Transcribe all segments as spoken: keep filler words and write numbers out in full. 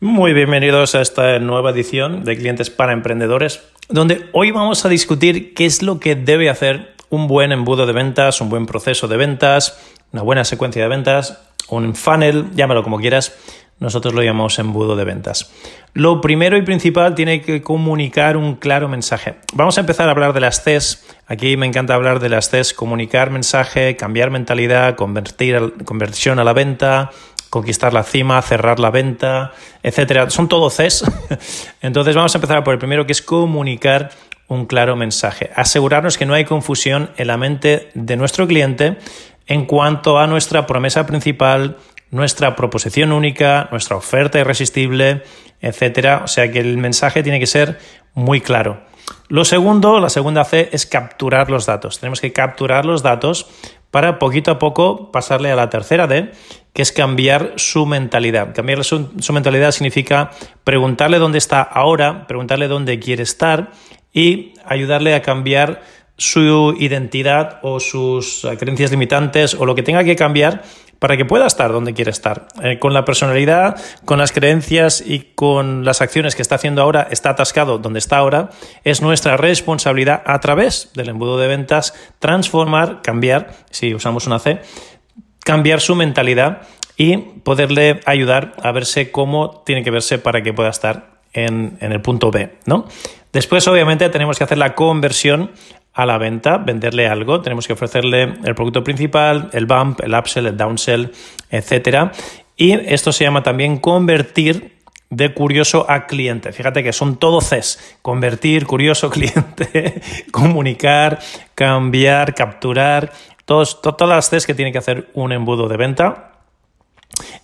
Muy bienvenidos a esta nueva edición de Clientes para Emprendedores, donde hoy vamos a discutir qué es lo que debe hacer un buen embudo de ventas, un buen proceso de ventas, una buena secuencia de ventas, un funnel, llámalo como quieras. Nosotros lo llamamos embudo de ventas. Lo primero y principal, tiene que comunicar un claro mensaje. Vamos a empezar a hablar de las Cs. Aquí me encanta hablar de las Cs: comunicar mensaje, cambiar mentalidad, convertir, conversión a la venta, conquistar la cima, cerrar la venta, etcétera. Son todo Cs. Entonces vamos a empezar por el primero, que es comunicar un claro mensaje. Asegurarnos que no hay confusión en la mente de nuestro cliente en cuanto a nuestra promesa principal, nuestra proposición única, nuestra oferta irresistible, etcétera. O sea que el mensaje tiene que ser muy claro. Lo segundo, la segunda C, es capturar los datos. Tenemos que capturar los datos para poquito a poco pasarle a la tercera D, que es cambiar su mentalidad. Cambiar su, su mentalidad significa preguntarle dónde está ahora, preguntarle dónde quiere estar y ayudarle a cambiar su identidad o sus creencias limitantes o lo que tenga que cambiar para que pueda estar donde quiere estar. Eh, con la personalidad, con las creencias y con las acciones que está haciendo ahora, está atascado donde está ahora. Es nuestra responsabilidad, a través del embudo de ventas, transformar, cambiar, si usamos una C, cambiar su mentalidad y poderle ayudar a verse cómo tiene que verse para que pueda estar en, en el punto B, ¿no? Después, obviamente, tenemos que hacer la conversión a la venta, venderle algo. Tenemos que ofrecerle el producto principal, el bump, el upsell, el downsell, etcétera. Y esto se llama también convertir de curioso a cliente. Fíjate que son todo Cs: convertir, curioso, cliente, comunicar, cambiar, capturar, todos, to- todas las Cs que tiene que hacer un embudo de venta.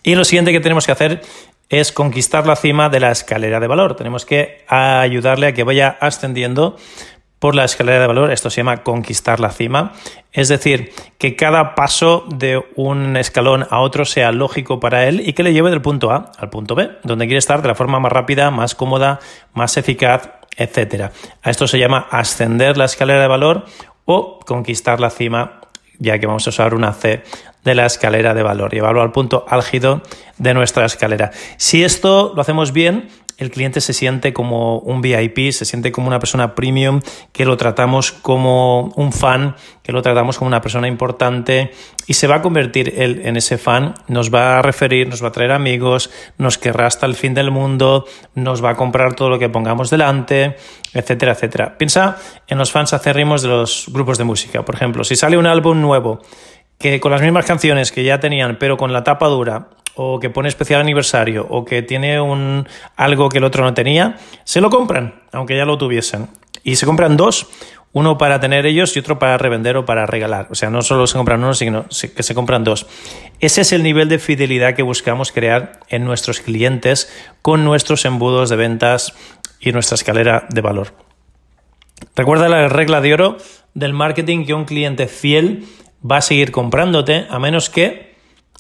Y lo siguiente que tenemos que hacer es conquistar la cima de la escalera de valor. Tenemos que ayudarle a que vaya ascendiendo por la escalera de valor. Esto se llama conquistar la cima. Es decir, que cada paso de un escalón a otro sea lógico para él y que le lleve del punto A al punto B, donde quiere estar, de la forma más rápida, más cómoda, más eficaz, etcétera. A esto se llama ascender la escalera de valor o conquistar la cima, ya que vamos a usar una C de la escalera de valor, llevarlo al punto álgido de nuestra escalera. Si esto lo hacemos bien, el cliente se siente como un V I P, se siente como una persona premium, que lo tratamos como un fan, que lo tratamos como una persona importante, y se va a convertir él en ese fan, nos va a referir, nos va a traer amigos, nos querrá hasta el fin del mundo, nos va a comprar todo lo que pongamos delante, etcétera, etcétera. Piensa en los fans acérrimos de los grupos de música. Por ejemplo, si sale un álbum nuevo que con las mismas canciones que ya tenían, pero con la tapa dura, o que pone especial aniversario, o que tiene un algo que el otro no tenía, se lo compran, aunque ya lo tuviesen. Y se compran dos, uno para tener ellos y otro para revender o para regalar. O sea, no solo se compran uno, sino que se compran dos. Ese es el nivel de fidelidad que buscamos crear en nuestros clientes con nuestros embudos de ventas y nuestra escalera de valor. Recuerda la regla de oro del marketing, que un cliente fiel va a seguir comprándote a menos que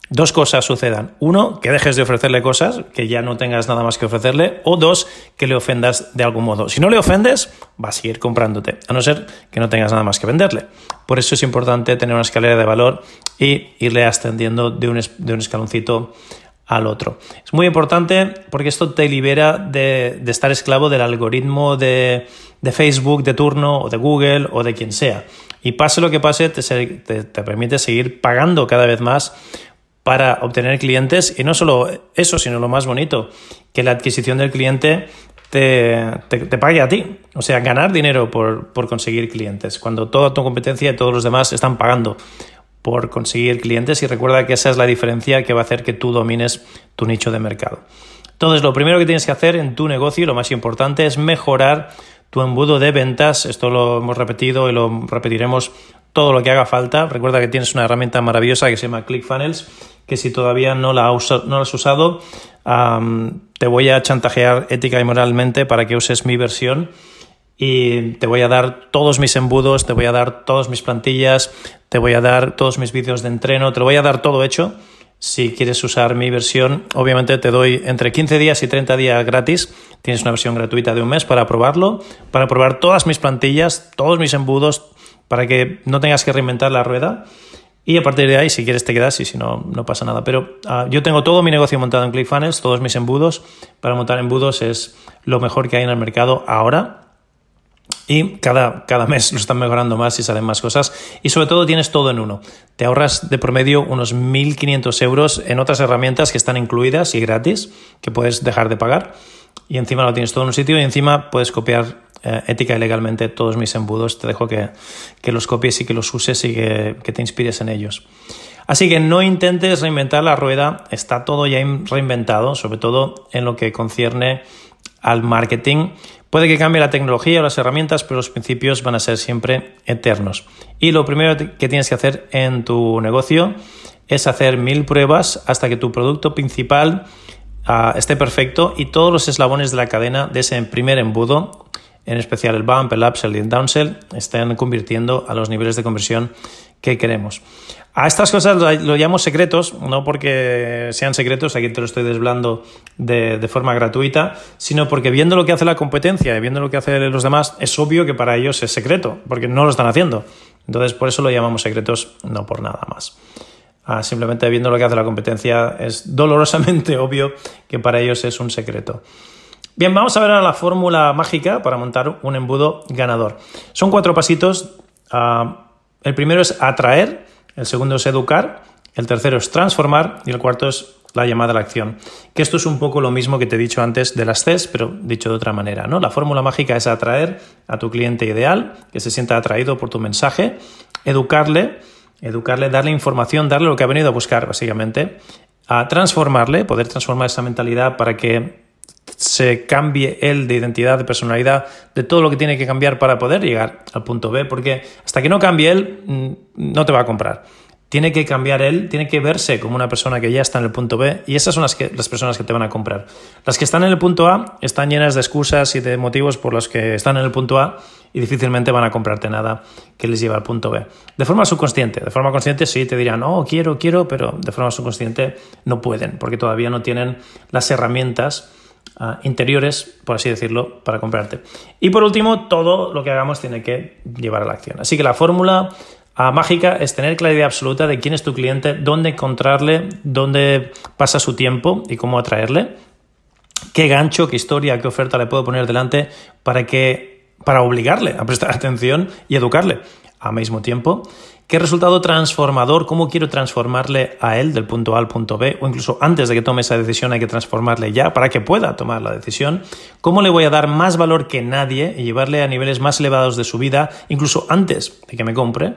dos cosas sucedan. Uno, que dejes de ofrecerle cosas, que ya no tengas nada más que ofrecerle. O dos, que le ofendas de algún modo. Si no le ofendes, va a seguir comprándote, a no ser que no tengas nada más que venderle. Por eso es importante tener una escalera de valor y irle ascendiendo de un, de un escaloncito al otro. Es muy importante porque esto te libera de, de estar esclavo del algoritmo de, de Facebook de turno, o de Google, o de quien sea. Y pase lo que pase, te, te, te permite seguir pagando cada vez más para obtener clientes. Y no solo eso, sino lo más bonito, que la adquisición del cliente te, te, te pague a ti. O sea, ganar dinero por, por conseguir clientes, cuando toda tu competencia y todos los demás están pagando por conseguir clientes. Y recuerda que esa es la diferencia que va a hacer que tú domines tu nicho de mercado. Entonces, lo primero que tienes que hacer en tu negocio, y lo más importante, es mejorar tu embudo de ventas. Esto lo hemos repetido y lo repetiremos todo lo que haga falta. Recuerda que tienes una herramienta maravillosa que se llama ClickFunnels, que si todavía no la has usado, um, te voy a chantajear ética y moralmente para que uses mi versión. Y te voy a dar todos mis embudos, te voy a dar todas mis plantillas, te voy a dar todos mis vídeos de entreno, te lo voy a dar todo hecho. Si quieres usar mi versión, obviamente te doy entre quince días y treinta días gratis. Tienes una versión gratuita de un mes para probarlo, para probar todas mis plantillas, todos mis embudos, para que no tengas que reinventar la rueda. Y a partir de ahí, si quieres, te quedas y si no, no pasa nada. Pero uh, yo tengo todo mi negocio montado en ClickFunnels, todos mis embudos. Para montar embudos es lo mejor que hay en el mercado ahora. Y cada, cada mes lo están mejorando más y salen más cosas. Y sobre todo tienes todo en uno. Te ahorras de promedio unos mil quinientos euros en otras herramientas que están incluidas y gratis, que puedes dejar de pagar. Y encima lo tienes todo en un sitio y encima puedes copiar eh, ética y legalmente todos mis embudos. Te dejo que, que los copies y que los uses y que, que te inspires en ellos. Así que no intentes reinventar la rueda. Está todo ya reinventado, sobre todo en lo que concierne al marketing. Puede que cambie la tecnología o las herramientas, pero los principios van a ser siempre eternos. Y lo primero que tienes que hacer en tu negocio es hacer mil pruebas hasta que tu producto principal uh, esté perfecto y todos los eslabones de la cadena de ese primer embudo, en especial el bump, el upsell y el downsell, estén convirtiendo a los niveles de conversión que queremos. A estas cosas lo llamo secretos, no porque sean secretos, aquí te lo estoy desvelando de, de forma gratuita, sino porque viendo lo que hace la competencia y viendo lo que hacen los demás, es obvio que para ellos es secreto, porque no lo están haciendo. Entonces, por eso lo llamamos secretos, no por nada más. Ah, simplemente viendo lo que hace la competencia, es dolorosamente obvio que para ellos es un secreto. Bien, vamos a ver ahora la fórmula mágica para montar un embudo ganador. Son cuatro pasitos. Ah, el primero es atraer. El segundo es educar, el tercero es transformar y el cuarto es la llamada a la acción. Que esto es un poco lo mismo que te he dicho antes de las Cs, pero dicho de otra manera, ¿no? La fórmula mágica es atraer a tu cliente ideal, que se sienta atraído por tu mensaje, educarle, educarle, darle información, darle lo que ha venido a buscar, básicamente, a transformarle, poder transformar esa mentalidad para que se cambie él de identidad, de personalidad, de todo lo que tiene que cambiar para poder llegar al punto B, porque hasta que no cambie él, no te va a comprar. Tiene que cambiar él, tiene que verse como una persona que ya está en el punto B y esas son las, que, las personas que te van a comprar. Las que están en el punto A están llenas de excusas y de motivos por los que están en el punto A y difícilmente van a comprarte nada que les lleve al punto B. De forma subconsciente, de forma consciente sí te dirán, oh, quiero, quiero, pero de forma subconsciente no pueden porque todavía no tienen las herramientas Uh, interiores, por así decirlo, para comprarte. Y por último, todo lo que hagamos tiene que llevar a la acción. Así que la fórmula uh, mágica es tener claridad absoluta de quién es tu cliente, dónde encontrarle, dónde pasa su tiempo y cómo atraerle, qué gancho, qué historia, qué oferta le puedo poner delante para que, para obligarle a prestar atención y educarle al mismo tiempo. ¿Qué resultado transformador? ¿Cómo quiero transformarle a él del punto A al punto B? O incluso antes de que tome esa decisión hay que transformarle ya para que pueda tomar la decisión. ¿Cómo le voy a dar más valor que nadie y llevarle a niveles más elevados de su vida, incluso antes de que me compre?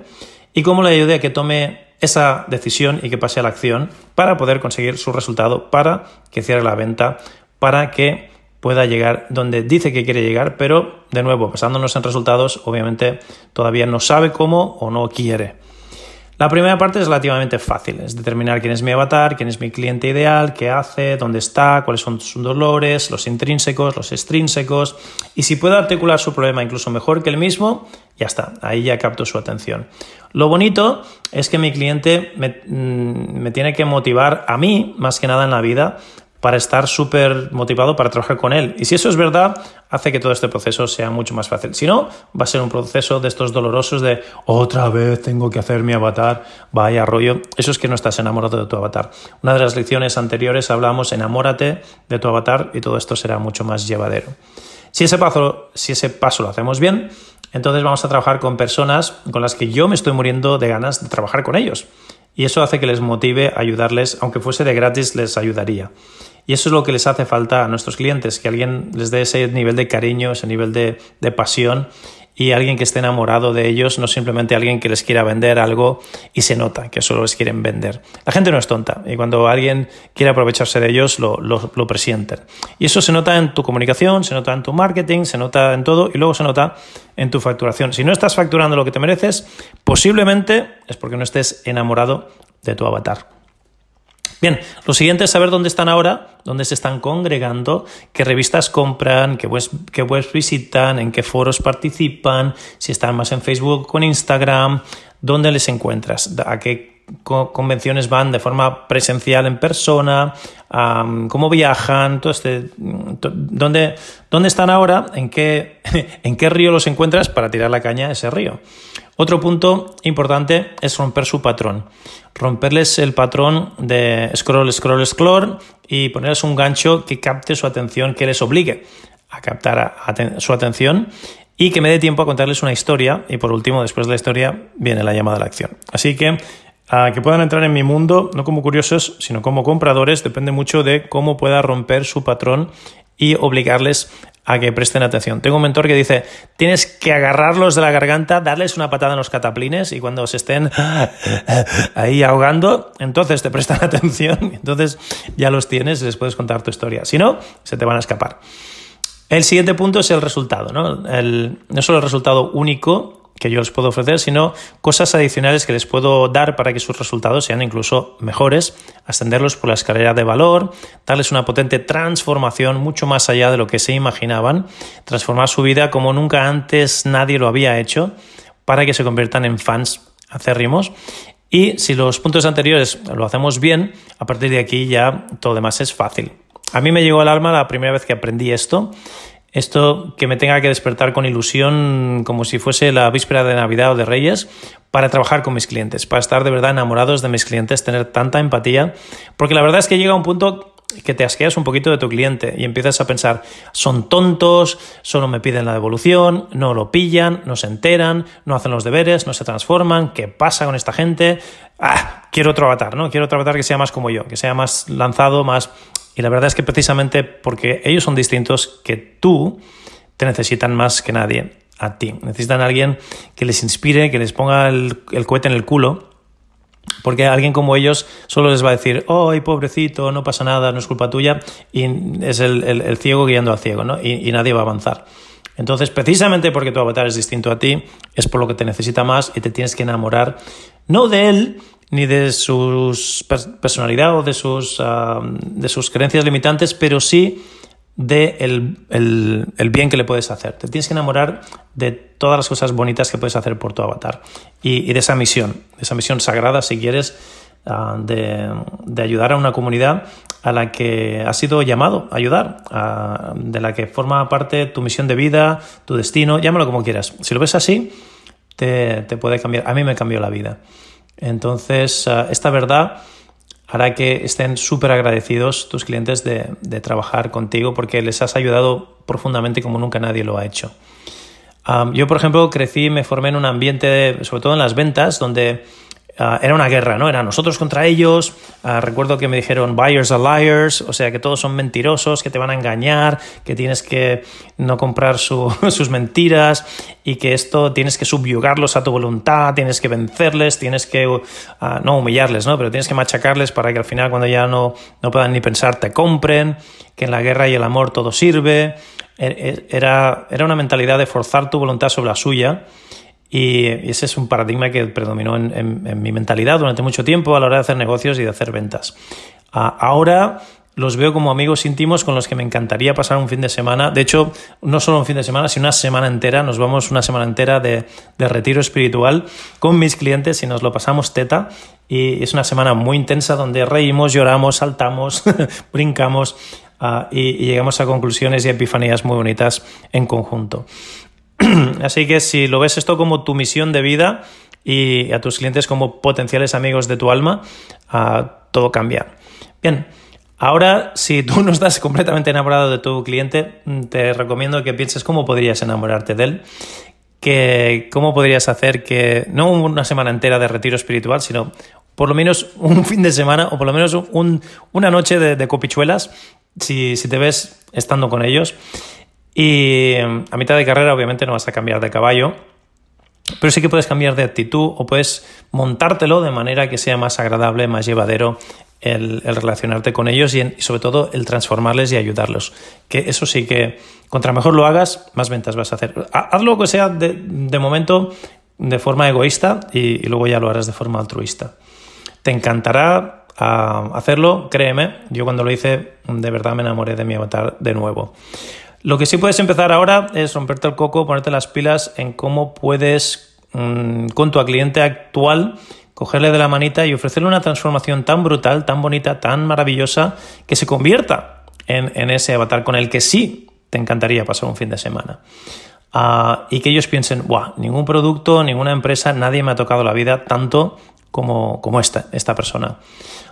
¿Y cómo le ayude a que tome esa decisión y que pase a la acción para poder conseguir su resultado, para que cierre la venta, para que pueda llegar donde dice que quiere llegar, pero de nuevo, basándonos en resultados, obviamente todavía no sabe cómo o no quiere. La primera parte es relativamente fácil, es determinar quién es mi avatar, quién es mi cliente ideal, qué hace, dónde está, cuáles son sus dolores, los intrínsecos, los extrínsecos, y si puedo articular su problema incluso mejor que el mismo, ya está, ahí ya capto su atención. Lo bonito es que mi cliente me, me tiene que motivar a mí, más que nada en la vida, para estar súper motivado para trabajar con él. Y si eso es verdad, hace que todo este proceso sea mucho más fácil. Si no, va a ser un proceso de estos dolorosos de otra vez tengo que hacer mi avatar, vaya rollo. Eso es que no estás enamorado de tu avatar. Una de las lecciones anteriores hablamos, enamórate de tu avatar y todo esto será mucho más llevadero. Si ese paso, si ese paso lo hacemos bien, entonces vamos a trabajar con personas con las que yo me estoy muriendo de ganas de trabajar con ellos. Y eso hace que les motive a ayudarles, aunque fuese de gratis, les ayudaría. Y eso es lo que les hace falta a nuestros clientes, que alguien les dé ese nivel de cariño, ese nivel de, de pasión y alguien que esté enamorado de ellos, no simplemente alguien que les quiera vender algo y se nota que solo les quieren vender. La gente no es tonta y cuando alguien quiere aprovecharse de ellos lo, lo, lo presienten. Y eso se nota en tu comunicación, se nota en tu marketing, se nota en todo y luego se nota en tu facturación. Si no estás facturando lo que te mereces, posiblemente es porque no estés enamorado de tu avatar. Bien, lo siguiente es saber dónde están ahora, dónde se están congregando, qué revistas compran, qué webs, qué webs visitan, en qué foros participan, si están más en Facebook o en Instagram, dónde les encuentras, a qué convenciones van de forma presencial en persona, um, cómo viajan, todo este, to, dónde, dónde están ahora, en qué, en qué río los encuentras para tirar la caña a ese río. Otro punto importante es romper su patrón, romperles el patrón de scroll, scroll, scroll y ponerles un gancho que capte su atención, que les obligue a captar a, a, su atención y que me dé tiempo a contarles una historia y por último, después de la historia, viene la llamada a la acción. Así que a que puedan entrar en mi mundo, no como curiosos, sino como compradores, depende mucho de cómo pueda romper su patrón y obligarles a que presten atención. Tengo un mentor que dice, tienes que agarrarlos de la garganta, darles una patada en los cataplines y cuando se estén ahí ahogando, entonces te prestan atención y entonces ya los tienes y les puedes contar tu historia. Si no, se te van a escapar. El siguiente punto es el resultado, ¿no? El, no solo el resultado único que yo les puedo ofrecer, sino cosas adicionales que les puedo dar para que sus resultados sean incluso mejores, ascenderlos por la escalera de valor, darles una potente transformación mucho más allá de lo que se imaginaban, transformar su vida como nunca antes nadie lo había hecho para que se conviertan en fans acérrimos. Y si los puntos anteriores lo hacemos bien, a partir de aquí ya todo lo demás es fácil. A mí me llegó al alma la primera vez que aprendí esto. Esto que me tenga que despertar con ilusión como si fuese la víspera de Navidad o de Reyes para trabajar con mis clientes, para estar de verdad enamorados de mis clientes, tener tanta empatía, porque la verdad es que llega un punto que te asqueas un poquito de tu cliente y empiezas a pensar, son tontos, solo me piden la devolución, no lo pillan, no se enteran, no hacen los deberes, no se transforman, ¿qué pasa con esta gente? Ah, quiero otro avatar, ¿no? Quiero otro avatar que sea más como yo, que sea más lanzado, más... Y la verdad es que precisamente porque ellos son distintos que tú, te necesitan más que nadie a ti. Necesitan a alguien que les inspire, que les ponga el, el cohete en el culo, porque alguien como ellos solo les va a decir, ¡ay, pobrecito, no pasa nada, no es culpa tuya! Y es el, el, el ciego guiando al ciego, ¿no? Y, y nadie va a avanzar. Entonces, precisamente porque tu avatar es distinto a ti, es por lo que te necesita más y te tienes que enamorar, no de él, ni de su personalidad o de sus, uh, de sus creencias limitantes, pero sí de el, el, el bien que le puedes hacer. Te tienes que enamorar de todas las cosas bonitas que puedes hacer por tu avatar y, y de esa misión, de esa misión sagrada, si quieres, uh, de, de ayudar a una comunidad a la que has sido llamado a ayudar, a, de la que forma parte tu misión de vida, tu destino, llámalo como quieras. Si lo ves así, te, te puede cambiar. A mí me cambió la vida. Entonces, esta verdad hará que estén súper agradecidos tus clientes de, de trabajar contigo porque les has ayudado profundamente como nunca nadie lo ha hecho. Um, yo, por ejemplo, crecí, me formé en un ambiente, de, sobre todo en las ventas, donde uh, era una guerra, ¿no? Era nosotros contra ellos. Uh, recuerdo que me dijeron buyers are liars, o sea, que todos son mentirosos, que te van a engañar, que tienes que no comprar su, sus mentiras y que esto tienes que subyugarlos a tu voluntad, tienes que vencerles, tienes que, uh, no humillarles, ¿no? Pero tienes que machacarles para que al final cuando ya no, no puedan ni pensar te compren, que en la guerra y el amor todo sirve. Era, era una mentalidad de forzar tu voluntad sobre la suya y ese es un paradigma que predominó en, en, en mi mentalidad durante mucho tiempo a la hora de hacer negocios y de hacer ventas. Uh, ahora los veo como amigos íntimos con los que me encantaría pasar un fin de semana. De hecho, no solo un fin de semana, sino una semana entera. Nos vamos una semana entera de, de retiro espiritual con mis clientes y nos lo pasamos teta. Y es una semana muy intensa donde reímos, lloramos, saltamos, brincamos uh, y, y llegamos a conclusiones y epifanías muy bonitas en conjunto. Así que si lo ves esto como tu misión de vida y a tus clientes como potenciales amigos de tu alma, uh, todo cambia. Bien. Ahora, si tú no estás completamente enamorado de tu cliente, te recomiendo que pienses cómo podrías enamorarte de él, que cómo podrías hacer que, no una semana entera de retiro espiritual, sino por lo menos un fin de semana o por lo menos un, una noche de, de copichuelas, si, si te ves estando con ellos. Y a mitad de carrera obviamente no vas a cambiar de caballo, pero sí que puedes cambiar de actitud o puedes montártelo de manera que sea más agradable, más llevadero, El, el relacionarte con ellos y, en, y sobre todo el transformarles y ayudarlos, que eso sí que contra mejor lo hagas, más ventas vas a hacer. Hazlo que sea de, de momento de forma egoísta y, y luego ya lo harás de forma altruista. Te encantará a hacerlo, créeme, yo cuando lo hice de verdad me enamoré de mi avatar de nuevo. Lo que sí puedes empezar ahora es romperte el coco, ponerte las pilas en cómo puedes mmm, con tu cliente actual cogerle de la manita y ofrecerle una transformación tan brutal, tan bonita, tan maravillosa que se convierta en, en ese avatar con el que sí te encantaría pasar un fin de semana. Uh, y que ellos piensen, ¡buah! Ningún producto, ninguna empresa, nadie me ha tocado la vida tanto como, como esta, esta persona.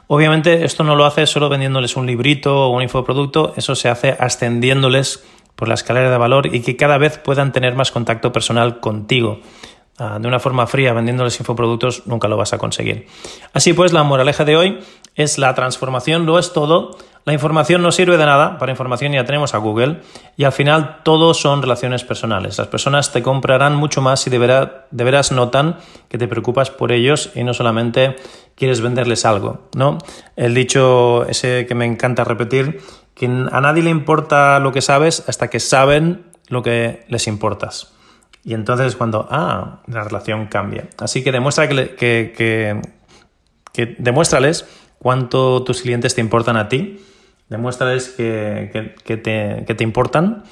Obviamente esto no lo haces solo vendiéndoles un librito o un infoproducto, eso se hace ascendiéndoles por la escalera de valor y que cada vez puedan tener más contacto personal contigo. Uh, de una forma fría, vendiéndoles infoproductos, nunca lo vas a conseguir. Así pues, la moraleja de hoy es la transformación lo es todo. La información no sirve de nada, para información ya tenemos a Google y al final todo son relaciones personales. Las personas te comprarán mucho más si de veras, de veras notan que te preocupas por ellos y no solamente quieres venderles algo, ¿no? El dicho ese que me encanta repetir, que a nadie le importa lo que sabes hasta que saben lo que les importas. Y entonces es cuando, ah, la relación cambia. Así que demuestra que, que, que, que demuéstrales cuánto tus clientes te importan a ti. Demuéstrales que, que, que, te, que te importan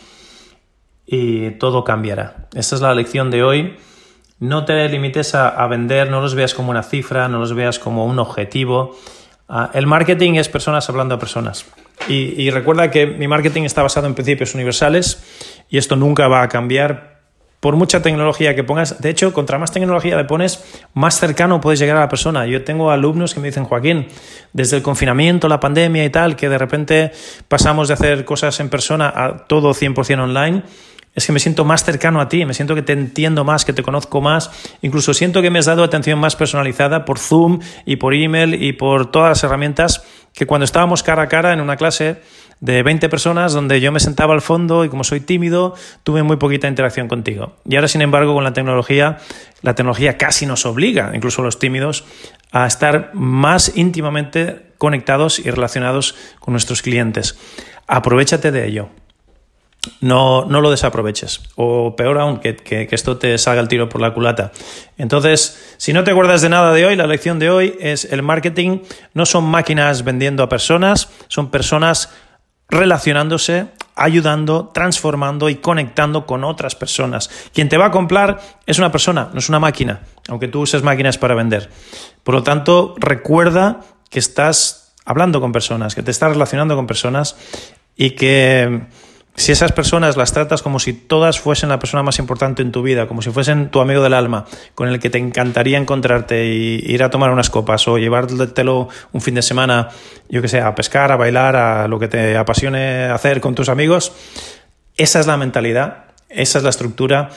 y todo cambiará. Esta es la lección de hoy. No te limites a, a vender, no los veas como una cifra, no los veas como un objetivo. Uh, el marketing es personas hablando a personas. Y, y recuerda que mi marketing está basado en principios universales y esto nunca va a cambiar por mucha tecnología que pongas. De hecho, contra más tecnología le pones, más cercano puedes llegar a la persona. Yo tengo alumnos que me dicen, Joaquín, desde el confinamiento, la pandemia y tal, que de repente pasamos de hacer cosas en persona a todo cien por cien online, es que me siento más cercano a ti, me siento que te entiendo más, que te conozco más, incluso siento que me has dado atención más personalizada por Zoom y por email y por todas las herramientas que cuando estábamos cara a cara en una clase de veinte personas donde yo me sentaba al fondo y como soy tímido tuve muy poquita interacción contigo. Y ahora, sin embargo, con la tecnología, la tecnología casi nos obliga, incluso los tímidos, a estar más íntimamente conectados y relacionados con nuestros clientes. Aprovechate de ello. No, no lo desaproveches. O peor aún, que, que, que esto te salga el tiro por la culata. Entonces, si no te acuerdas de nada de hoy, la lección de hoy es el marketing. No son máquinas vendiendo a personas, son personas relacionándose, ayudando, transformando y conectando con otras personas. Quien te va a comprar es una persona, no es una máquina, aunque tú uses máquinas para vender. Por lo tanto, recuerda que estás hablando con personas, que te estás relacionando con personas y que si esas personas las tratas como si todas fuesen la persona más importante en tu vida, como si fuesen tu amigo del alma, con el que te encantaría encontrarte y ir a tomar unas copas o llevártelo un fin de semana, yo que sé, a pescar, a bailar, a lo que te apasione hacer con tus amigos, esa es la mentalidad, esa es la estructura,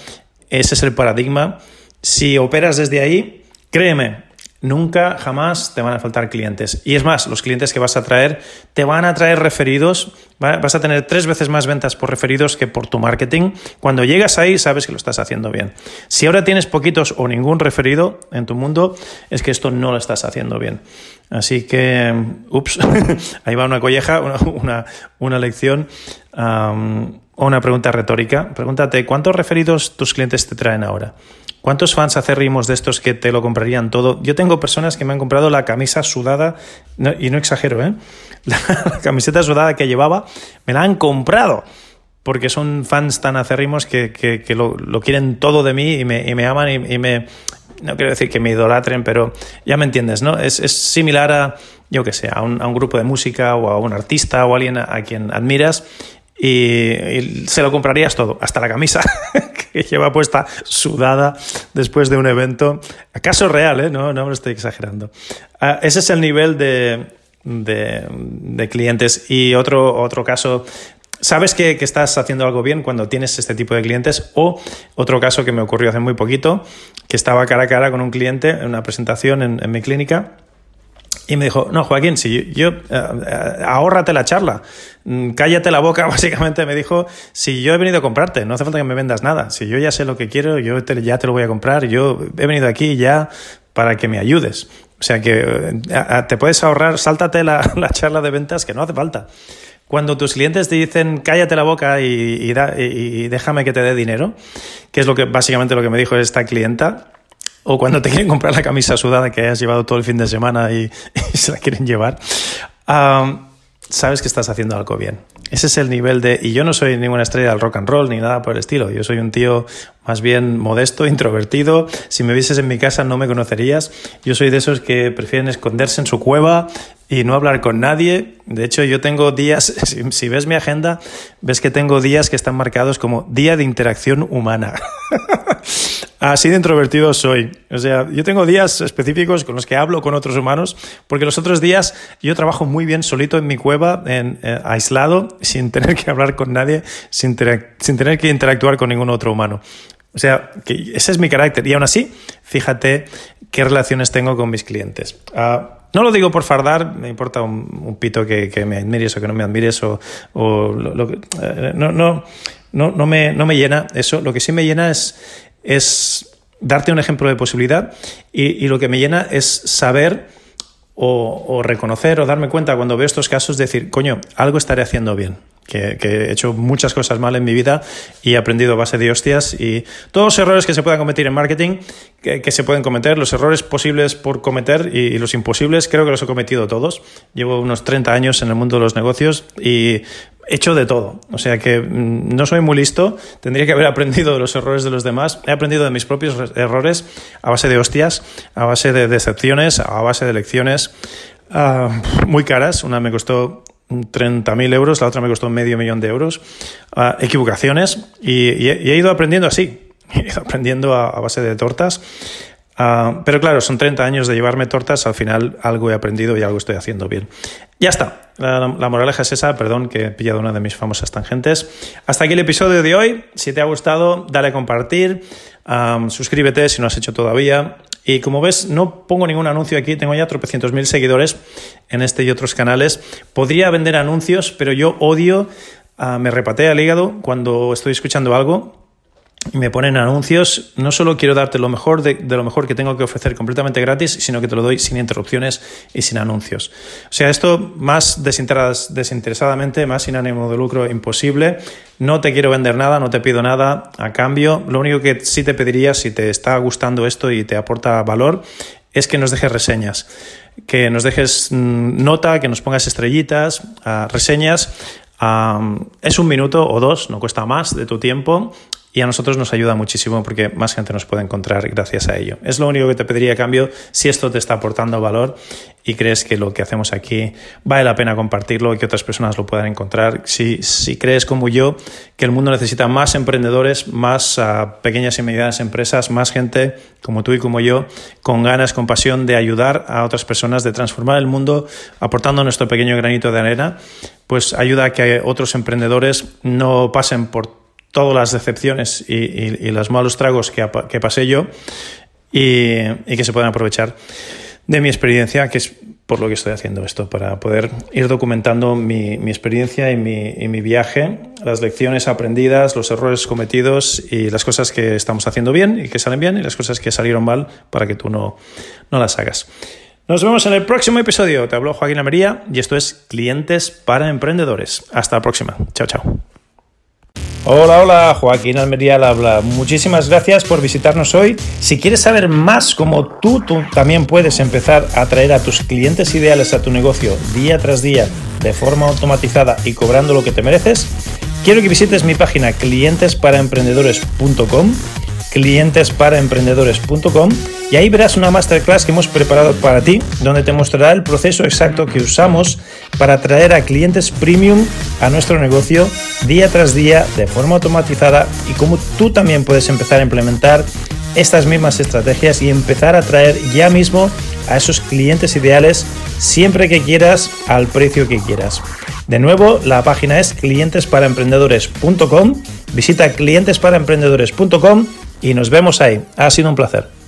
ese es el paradigma. Si operas desde ahí, créeme, nunca, jamás te van a faltar clientes. Y es más, los clientes que vas a traer te van a traer referidos. ¿Vale? Vas a tener tres veces más ventas por referidos que por tu marketing. Cuando llegas ahí, sabes que lo estás haciendo bien. Si ahora tienes poquitos o ningún referido en tu mundo, es que esto no lo estás haciendo bien. Así que, ups, ahí va una colleja, una, una, una lección um, o una pregunta retórica. Pregúntate, ¿cuántos referidos tus clientes te traen ahora? ¿Cuántos fans acérrimos de estos que te lo comprarían todo? Yo tengo personas que me han comprado la camisa sudada, no, y no exagero, ¿eh? La, la camiseta sudada que llevaba, me la han comprado porque son fans tan acérrimos que, que, que lo, lo quieren todo de mí y me, y me aman y, y me... No quiero decir que me idolatren, pero ya me entiendes, ¿no? Es, es similar a, yo qué sé, a un, a un grupo de música o a un artista o a alguien a, a quien admiras. Y, y se lo comprarías todo, hasta la camisa que lleva puesta sudada después de un evento. Acaso real, ¿eh? No, no me estoy exagerando. Uh, ese es el nivel de, de, de clientes. Y otro, otro caso, sabes que, que estás haciendo algo bien cuando tienes este tipo de clientes. O otro caso que me ocurrió hace muy poquito, que estaba cara a cara con un cliente en una presentación en, en mi clínica. Y me dijo, no, Joaquín, si yo, yo eh, ahórrate la charla, cállate la boca, básicamente me dijo, si yo he venido a comprarte, no hace falta que me vendas nada, si yo ya sé lo que quiero, yo te, ya te lo voy a comprar, yo he venido aquí ya para que me ayudes. O sea que a, a, te puedes ahorrar, sáltate la, la charla de ventas, que no hace falta. Cuando tus clientes te dicen cállate la boca y, y, da, y, y déjame que te dé dinero, que es lo que básicamente lo que me dijo esta clienta, o cuando te quieren comprar la camisa sudada que has llevado todo el fin de semana y, y se la quieren llevar, um, sabes que estás haciendo algo bien. Ese es el nivel de... Y yo no soy ninguna estrella del rock and roll ni nada por el estilo. Yo soy un tío más bien modesto, introvertido. Si me vieses en mi casa no me conocerías. Yo soy de esos que prefieren esconderse en su cueva y no hablar con nadie. De hecho, yo tengo días... Si, si ves mi agenda, ves que tengo días que están marcados como día de interacción humana. Así de introvertido soy. O sea, yo tengo días específicos con los que hablo con otros humanos, porque los otros días yo trabajo muy bien solito en mi cueva, en, eh, aislado, sin tener que hablar con nadie, sin, sin tener que interactuar con ningún otro humano. O sea, que ese es mi carácter. Y aún así, fíjate qué relaciones tengo con mis clientes. Uh, No lo digo por fardar, me importa un, un pito que, que me admires o que no me admires, o, o lo, lo, no, no, no, no, me, no me llena eso. Lo que sí me llena es, es darte un ejemplo de posibilidad, y, y lo que me llena es saber o, o reconocer o darme cuenta cuando veo estos casos, decir, coño, algo estaré haciendo bien. Que, que he hecho muchas cosas mal en mi vida y he aprendido a base de hostias, y todos los errores que se puedan cometer en marketing, que, que se pueden cometer, los errores posibles por cometer y, y los imposibles, creo que los he cometido todos. Llevo unos treinta años en el mundo de los negocios y he hecho de todo. O sea que no soy muy listo, tendría que haber aprendido de los errores de los demás. He aprendido de mis propios errores a base de hostias, a base de decepciones, a base de lecciones uh, muy caras. Una me costó treinta mil euros, la otra me costó medio millón de euros, uh, equivocaciones, y, y, he, y he ido aprendiendo así, he ido aprendiendo a, a base de tortas, uh, pero claro, son treinta años de llevarme tortas, al final algo he aprendido y algo estoy haciendo bien. Ya está, la, la moraleja es esa, perdón que he pillado una de mis famosas tangentes. Hasta aquí el episodio de hoy. Si te ha gustado, dale a compartir, um, suscríbete si no has hecho todavía. Y como ves, no pongo ningún anuncio aquí, tengo ya tropecientos mil seguidores en este y otros canales. Podría vender anuncios, pero yo odio, uh, me repatea el hígado cuando estoy escuchando algo y me ponen anuncios. No solo quiero darte lo mejor de, de lo mejor que tengo que ofrecer completamente gratis, sino que te lo doy sin interrupciones y sin anuncios. O sea, esto más desinteresadamente, más sin ánimo de lucro imposible. No te quiero vender nada, no te pido nada a cambio. Lo único que sí te pediría, si te está gustando esto y te aporta valor, es que nos dejes reseñas, que nos dejes nota, que nos pongas estrellitas, uh, reseñas. Um, es un minuto o dos, no cuesta más de tu tiempo, y a nosotros nos ayuda muchísimo porque más gente nos puede encontrar gracias a ello. Es lo único que te pediría a cambio, si esto te está aportando valor y crees que lo que hacemos aquí vale la pena compartirlo y que otras personas lo puedan encontrar. Si, si crees, como yo, que el mundo necesita más emprendedores, más uh, pequeñas y medianas empresas, más gente como tú y como yo, con ganas, con pasión de ayudar a otras personas, de transformar el mundo, aportando nuestro pequeño granito de arena, pues ayuda a que otros emprendedores no pasen por todas las decepciones y, y, y los malos tragos que, que pasé yo, y, y que se puedan aprovechar de mi experiencia, que es por lo que estoy haciendo esto, para poder ir documentando mi, mi experiencia y mi, y mi viaje, las lecciones aprendidas, los errores cometidos y las cosas que estamos haciendo bien y que salen bien, y las cosas que salieron mal, para que tú no, no las hagas. Nos vemos en el próximo episodio. Te habló Joaquín Almería y esto es Clientes para Emprendedores. Hasta la próxima. Chao, chao. Hola, hola, Joaquín Almería la habla. Muchísimas gracias por visitarnos hoy. Si quieres saber más cómo tú, tú también puedes empezar a atraer a tus clientes ideales a tu negocio día tras día de forma automatizada y cobrando lo que te mereces, quiero que visites mi página clientes para emprendedores punto com, clientes para emprendedores punto com, y ahí verás una masterclass que hemos preparado para ti, donde te mostrará el proceso exacto que usamos para atraer a clientes premium a nuestro negocio día tras día de forma automatizada, y cómo tú también puedes empezar a implementar estas mismas estrategias y empezar a atraer ya mismo a esos clientes ideales siempre que quieras, al precio que quieras. De nuevo, la página es clientes para emprendedores punto com. Visita clientes para emprendedores punto com y nos vemos ahí. Ha sido un placer.